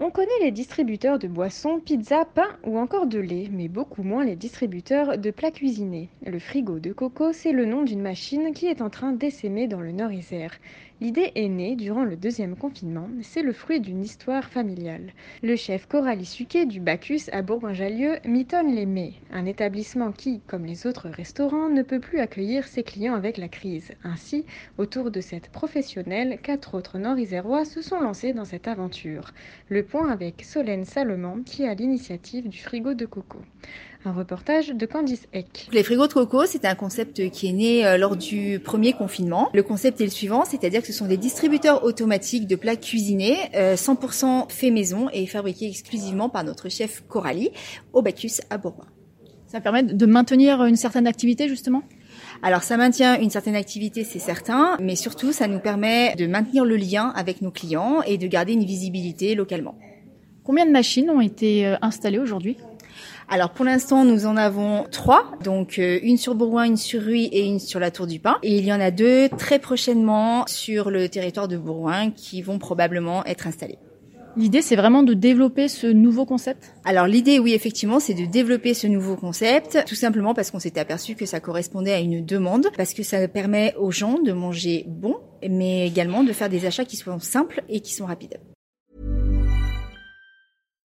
On connaît les distributeurs de boissons, pizza, pain ou encore de lait, mais beaucoup moins les distributeurs de plats cuisinés. Le frigo de coco, c'est le nom d'une machine qui est en train d'essaimer dans le Nord-Isère. L'idée est née durant le deuxième confinement, c'est le fruit d'une histoire familiale. Le chef Coralie Suquet du Bacchus à Bourg-en-Jallieu mitonne les mets, un établissement qui, comme les autres restaurants, ne peut plus accueillir ses clients avec la crise. Ainsi, autour de cette professionnelle, 4 autres Nord-Isérois se sont lancés dans cette aventure. Le point avec Solène Salomon qui a l'initiative du frigo de coco. Un reportage de Candice Eck. Les frigos de coco, c'est un concept qui est né lors du premier confinement. Le concept est le suivant, c'est-à-dire que ce sont des distributeurs automatiques de plats cuisinés, 100% faits maison et fabriqués exclusivement par notre chef Coralie au Bacchus à Bourgoin. Ça permet de maintenir une certaine activité justement ? Alors ça maintient une certaine activité, c'est certain, mais surtout ça nous permet de maintenir le lien avec nos clients et de garder une visibilité localement. Combien de machines ont été installées aujourd'hui ? Alors pour l'instant, nous en avons 3, donc une sur Bourgoin, une sur Ruy et une sur la Tour du Pin. Et il y en a 2 très prochainement sur le territoire de Bourgoin qui vont probablement être installées. L'idée, c'est vraiment de développer ce nouveau concept ? Alors l'idée, oui, effectivement, c'est de développer ce nouveau concept, tout simplement parce qu'on s'était aperçu que ça correspondait à une demande, parce que ça permet aux gens de manger bon, mais également de faire des achats qui sont simples et qui sont rapides.